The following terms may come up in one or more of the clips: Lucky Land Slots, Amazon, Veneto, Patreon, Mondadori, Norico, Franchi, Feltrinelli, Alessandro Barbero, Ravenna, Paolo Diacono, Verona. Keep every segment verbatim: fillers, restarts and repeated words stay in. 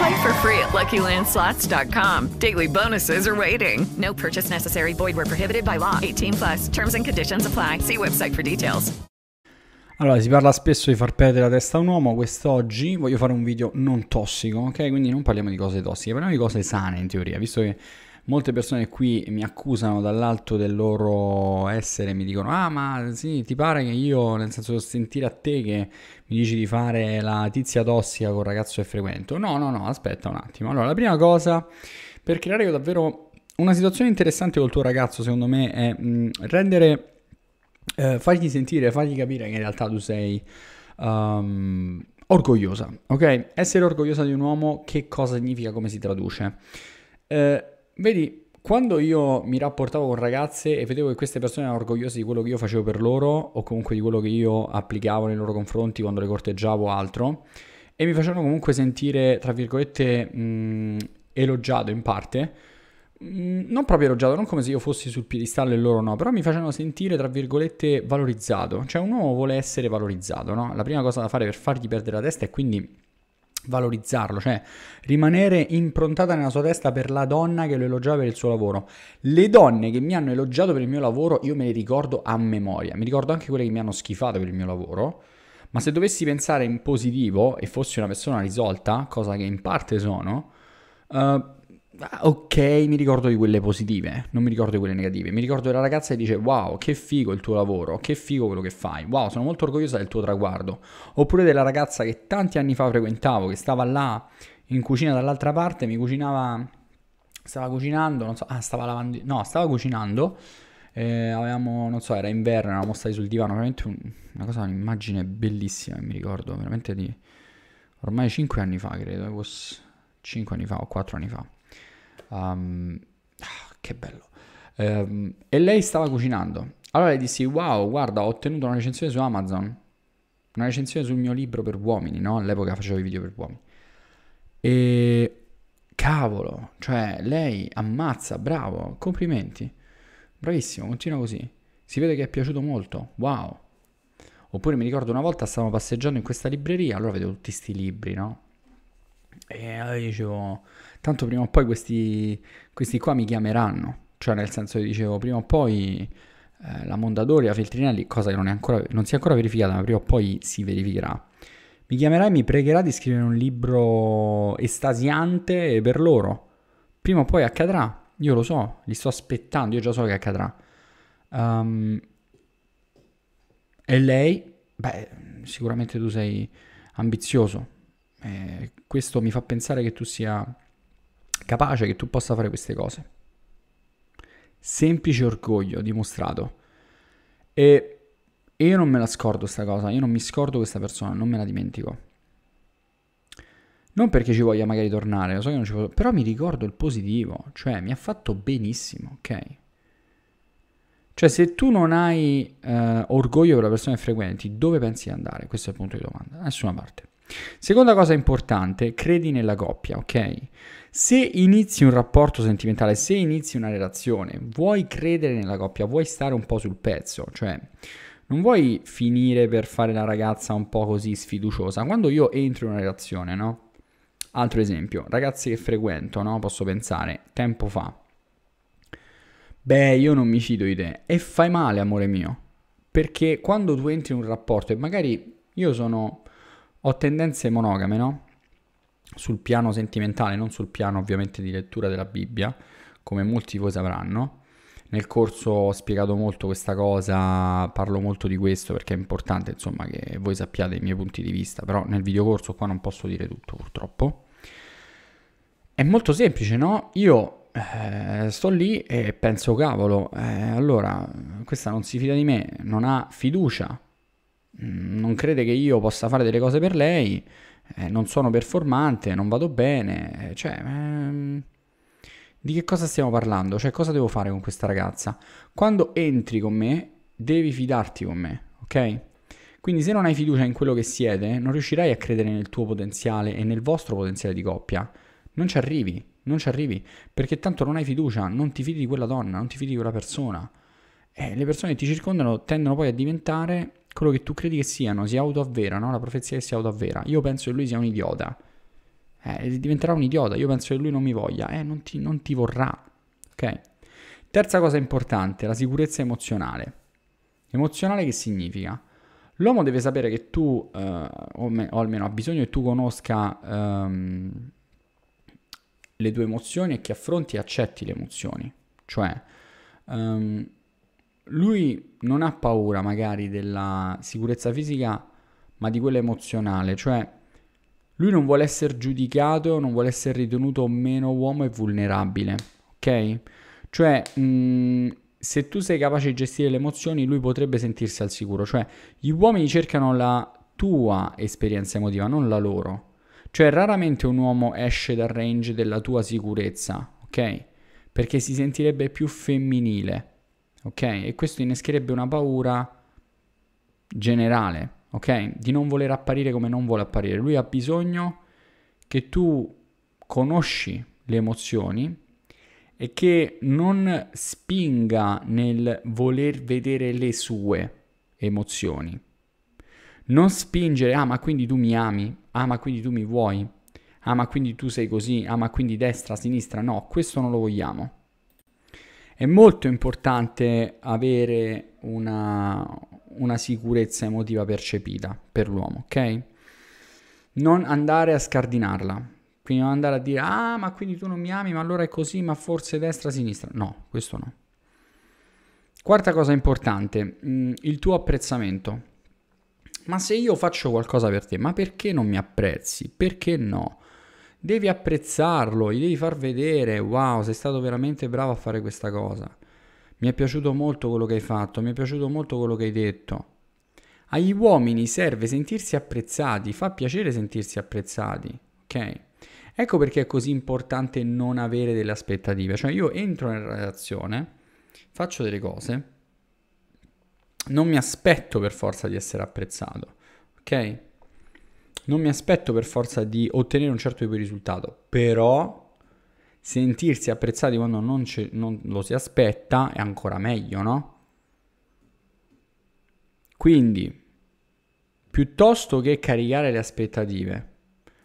Play for free at Lucky Land Slots dot com. Daily bonuses are waiting. No purchase necessary. Void where prohibited by law. eighteen plus. Terms and conditions apply. See website for details. Allora, si parla spesso di far perdere la testa a un uomo. Quest'oggi voglio fare un video non tossico, ok? Quindi non parliamo di cose tossiche, parliamo di cose sane in teoria, visto che molte persone qui mi accusano dall'alto del loro essere, mi dicono ah ma sì, ti pare che io, nel senso, sentire a te che mi dici di fare la tizia tossica col ragazzo che frequento. No, no, no, aspetta un attimo. Allora, la prima cosa, per creare davvero una situazione interessante col tuo ragazzo, secondo me, è mh, rendere, eh, fargli sentire, fargli capire che in realtà tu sei... Um, orgogliosa, ok? Essere orgogliosa di un uomo, che cosa significa, come si traduce? Eh... Vedi, quando io mi rapportavo con ragazze e vedevo che queste persone erano orgogliose di quello che io facevo per loro, o comunque di quello che io applicavo nei loro confronti quando le corteggiavo o altro, e mi facevano comunque sentire, tra virgolette, mh, elogiato in parte, mh, non proprio elogiato, non come se io fossi sul piedistallo e loro no, però mi facevano sentire, tra virgolette, valorizzato. Cioè, un uomo vuole essere valorizzato, no? La prima cosa da fare per fargli perdere la testa è quindi valorizzarlo, cioè rimanere improntata nella sua testa per la donna che lo elogiava per il suo lavoro. Le donne che mi hanno elogiato per il mio lavoro io me le ricordo a memoria, mi ricordo anche quelle che mi hanno schifato per il mio lavoro, ma se dovessi pensare in positivo e fossi una persona risolta, cosa che in parte sono, uh, ok, mi ricordo di quelle positive, non mi ricordo di quelle negative. Mi ricordo della ragazza che dice wow, che figo il tuo lavoro, che figo quello che fai, wow, sono molto orgogliosa del tuo traguardo. Oppure della ragazza che tanti anni fa frequentavo, che stava là in cucina dall'altra parte, mi cucinava, stava cucinando, non so, ah, stava lavando, no, stava cucinando, eh, avevamo, non so, era inverno, eravamo stati sul divano, veramente un, una cosa, un'immagine bellissima che mi ricordo, veramente di ormai cinque anni fa, credo, cinque anni fa o quattro anni fa. Um, ah, che bello, um, e lei stava cucinando. Allora le dissi wow, guarda, ho ottenuto una recensione su Amazon, una recensione sul mio libro per uomini, no? All'epoca facevo i video per uomini. E cavolo, cioè lei ammazza, bravo, complimenti, bravissimo, continua così, si vede che è piaciuto molto, wow. Oppure mi ricordo una volta stavamo passeggiando in questa libreria, allora vedevo tutti sti libri, no? E allora io dicevo, tanto prima o poi questi, questi qua mi chiameranno, cioè nel senso che dicevo, prima o poi eh, la Mondadori, la Feltrinelli, cosa che non, è ancora, non si è ancora verificata, ma prima o poi si verificherà, mi chiamerà e mi pregherà di scrivere un libro estasiante per loro, prima o poi accadrà, io lo so, li sto aspettando, io già so che accadrà. Um, e lei, beh, sicuramente tu sei ambizioso. Eh, questo mi fa pensare che tu sia capace, che tu possa fare queste cose. Semplice orgoglio dimostrato. E io non me la scordo sta cosa, io non mi scordo questa persona, non me la dimentico. Non perché ci voglia magari tornare, lo so che non ci posso, però mi ricordo il positivo, cioè mi ha fatto benissimo, ok? Cioè se tu non hai eh, orgoglio per la persona che frequenti, dove pensi di andare? Questo è il punto di domanda, da nessuna parte. Seconda cosa importante, credi nella coppia, ok? Se inizi un rapporto sentimentale, se inizi una relazione, vuoi credere nella coppia, vuoi stare un po' sul pezzo, cioè non vuoi finire per fare la ragazza un po' così sfiduciosa. Quando io entro in una relazione, no? Altro esempio, ragazzi che frequento, no? Posso pensare, tempo fa, beh, io non mi fido di te, e fai male, amore mio, perché quando tu entri in un rapporto, e magari io sono, ho tendenze monogame, no? Sul piano sentimentale, non sul piano ovviamente di lettura della Bibbia, come molti di voi sapranno. Nel corso ho spiegato molto questa cosa, parlo molto di questo perché è importante, insomma, che voi sappiate i miei punti di vista, però nel videocorso qua non posso dire tutto, purtroppo. È molto semplice, no? Io eh, sto lì e penso, cavolo, eh, allora, questa non si fida di me, non ha fiducia, non crede che io possa fare delle cose per lei, eh, non sono performante, non vado bene, cioè... Ehm... Di che cosa stiamo parlando? Cioè, cosa devo fare con questa ragazza? Quando entri con me, devi fidarti con me, ok? Quindi se non hai fiducia in quello che siete, non riuscirai a credere nel tuo potenziale e nel vostro potenziale di coppia. Non ci arrivi, non ci arrivi, perché tanto non hai fiducia, non ti fidi di quella donna, non ti fidi di quella persona. E le persone che ti circondano tendono poi a diventare quello che tu credi che siano, si autoavverano, la profezia che si autoavvera. Io penso che lui sia un idiota. Eh, diventerà un idiota, io penso che lui non mi voglia, eh, non ti, non ti vorrà, ok? Terza cosa importante, la sicurezza emozionale. Emozionale che significa? L'uomo deve sapere che tu, eh, o, me, o almeno ha bisogno che tu conosca ehm, le tue emozioni e che affronti e accetti le emozioni. Cioè, ehm, lui non ha paura magari della sicurezza fisica, ma di quella emozionale, cioè... Lui non vuole essere giudicato, non vuole essere ritenuto meno uomo e vulnerabile, ok? Cioè, mh, se tu sei capace di gestire le emozioni, lui potrebbe sentirsi al sicuro. Cioè, gli uomini cercano la tua esperienza emotiva, non la loro. Cioè, raramente un uomo esce dal range della tua sicurezza, ok? Perché si sentirebbe più femminile, ok? E questo innescherebbe una paura generale. Ok? Di non voler apparire come non vuole apparire. Lui ha bisogno che tu conosci le emozioni e che non spinga nel voler vedere le sue emozioni. Non spingere, ah ma quindi tu mi ami, ah ma quindi tu mi vuoi, ah ma quindi tu sei così, ah ma quindi destra, sinistra, no, questo non lo vogliamo. È molto importante avere una, una sicurezza emotiva percepita per l'uomo, ok? Non andare a scardinarla, quindi non andare a dire ah ma quindi tu non mi ami, ma allora è così, ma forse destra, sinistra, no, questo no. Quarta cosa importante, il tuo apprezzamento. Ma se io faccio qualcosa per te, ma perché non mi apprezzi? Perché no? Devi apprezzarlo, gli devi far vedere, wow, sei stato veramente bravo a fare questa cosa, mi è piaciuto molto quello che hai fatto, mi è piaciuto molto quello che hai detto. Agli uomini serve sentirsi apprezzati, fa piacere sentirsi apprezzati, ok? Ecco perché è così importante non avere delle aspettative, cioè io entro nella relazione, faccio delle cose, non mi aspetto per forza di essere apprezzato, ok? Non mi aspetto per forza di ottenere un certo tipo di risultato, però sentirsi apprezzati quando non, non lo si aspetta è ancora meglio, no? Quindi, piuttosto che caricare le aspettative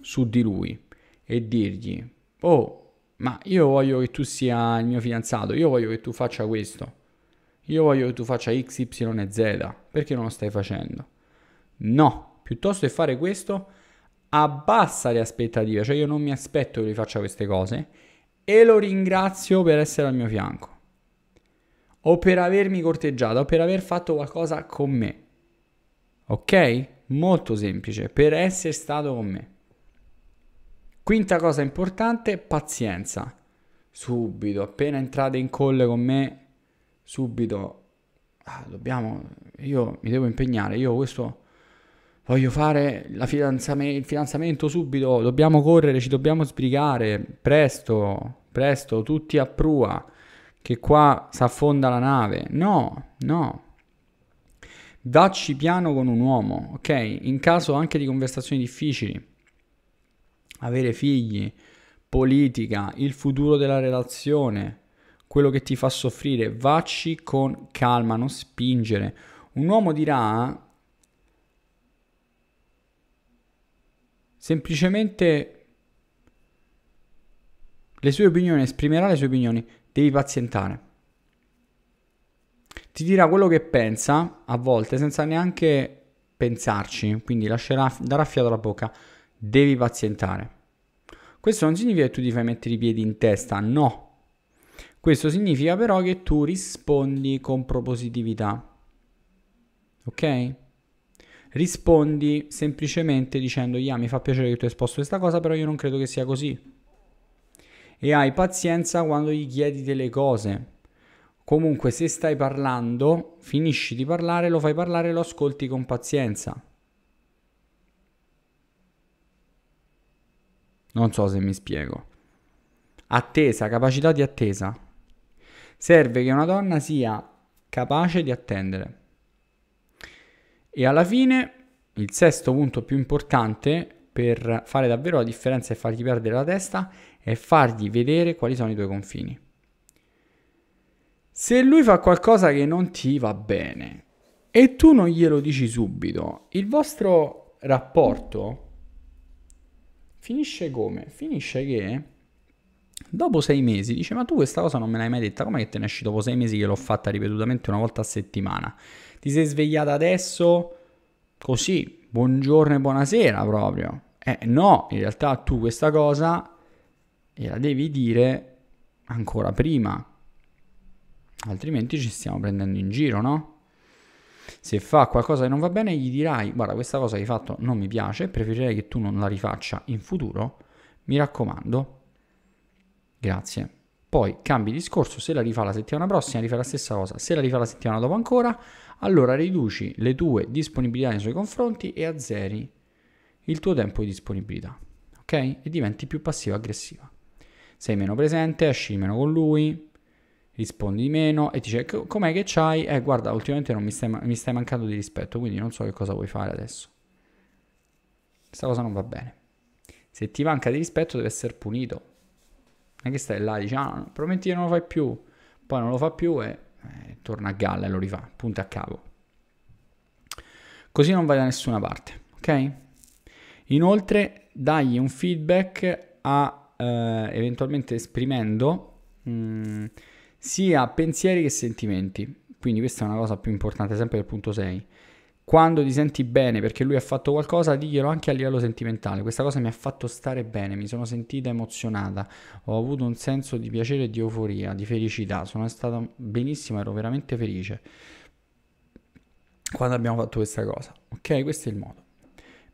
su di lui e dirgli oh, ma io voglio che tu sia il mio fidanzato, io voglio che tu faccia questo, io voglio che tu faccia X, Y e Z, perché non lo stai facendo? No! Piuttosto che fare questo, abbassa le aspettative, cioè io non mi aspetto che lui faccia queste cose e lo ringrazio per essere al mio fianco o per avermi corteggiato o per aver fatto qualcosa con me, ok? Molto semplice, per essere stato con me. Quinta cosa importante, pazienza. Subito, appena entrate in call con me, subito, ah, dobbiamo, io mi devo impegnare, io questo... Voglio fare la fidanzame- il fidanzamento subito, dobbiamo correre, ci dobbiamo sbrigare, presto, presto, tutti a prua, che qua s'affonda la nave. No, no. Dacci piano con un uomo, ok? In caso anche di conversazioni difficili, avere figli, politica, il futuro della relazione, quello che ti fa soffrire, vacci con calma, non spingere. Un uomo dirà semplicemente le sue opinioni, esprimerà le sue opinioni, devi pazientare. Ti dirà quello che pensa, a volte, senza neanche pensarci, quindi lascerà, darà fiato alla bocca, devi pazientare. Questo non significa che tu ti fai mettere i piedi in testa, no. Questo significa però che tu rispondi con propositività, ok? Rispondi semplicemente dicendo: yeah, mi fa piacere che tu hai esposto questa cosa, però io non credo che sia così. E hai pazienza quando gli chiedi delle cose. Comunque, se stai parlando, finisci di parlare, lo fai parlare e lo ascolti con pazienza. Non so se mi spiego. Attesa, capacità di attesa. Serve che una donna sia capace di attendere. E alla fine, il sesto punto più importante per fare davvero la differenza e fargli perdere la testa è fargli vedere quali sono i tuoi confini. Se lui fa qualcosa che non ti va bene e tu non glielo dici subito, il vostro rapporto finisce come? Finisce che dopo sei mesi dice: ma tu questa cosa non me l'hai mai detta, com'è che te ne esci dopo sei mesi che l'ho fatta ripetutamente una volta a settimana? Ti sei svegliata adesso così, buongiorno e buonasera proprio. Eh no, in realtà tu questa cosa gliela devi dire ancora prima. Altrimenti ci stiamo prendendo in giro, no? Se fa qualcosa che non va bene, gli dirai: guarda, questa cosa che hai fatto non mi piace, preferirei che tu non la rifaccia in futuro, mi raccomando, grazie. Poi cambi discorso, se la rifà la settimana prossima, rifà la stessa cosa, se la rifà la settimana dopo ancora, allora riduci le tue disponibilità nei suoi confronti e azzeri il tuo tempo di disponibilità, ok? E diventi più passivo-aggressiva. Sei meno presente, esci meno con lui, rispondi meno e ti dice: com'è che c'hai? Eh guarda, ultimamente non mi stai, mi stai mancando di rispetto, quindi non so che cosa vuoi fare adesso. Questa cosa non va bene. Se ti manca di rispetto deve essere punito. Non è che stai là e dici: ah, prometti che non lo fai più. Poi non lo fa più e eh, torna a galla e lo rifà, punto a capo. Così non vai da nessuna parte, ok? Inoltre dagli un feedback a eh, eventualmente esprimendo mh, sia pensieri che sentimenti, quindi questa è una cosa più importante, sempre del punto sei. Quando ti senti bene perché lui ha fatto qualcosa, diglielo anche a livello sentimentale: questa cosa mi ha fatto stare bene, mi sono sentita emozionata, ho avuto un senso di piacere e di euforia, di felicità, sono stata benissimo, ero veramente felice quando abbiamo fatto questa cosa, ok? Questo è il modo.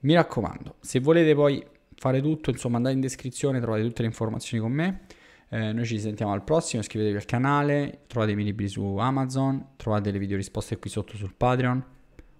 Mi raccomando, se volete poi fare tutto, insomma, andate in descrizione, trovate tutte le informazioni con me. Eh, noi ci sentiamo al prossimo, iscrivetevi al canale, trovate i miei libri su Amazon, trovate le video risposte qui sotto sul Patreon.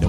No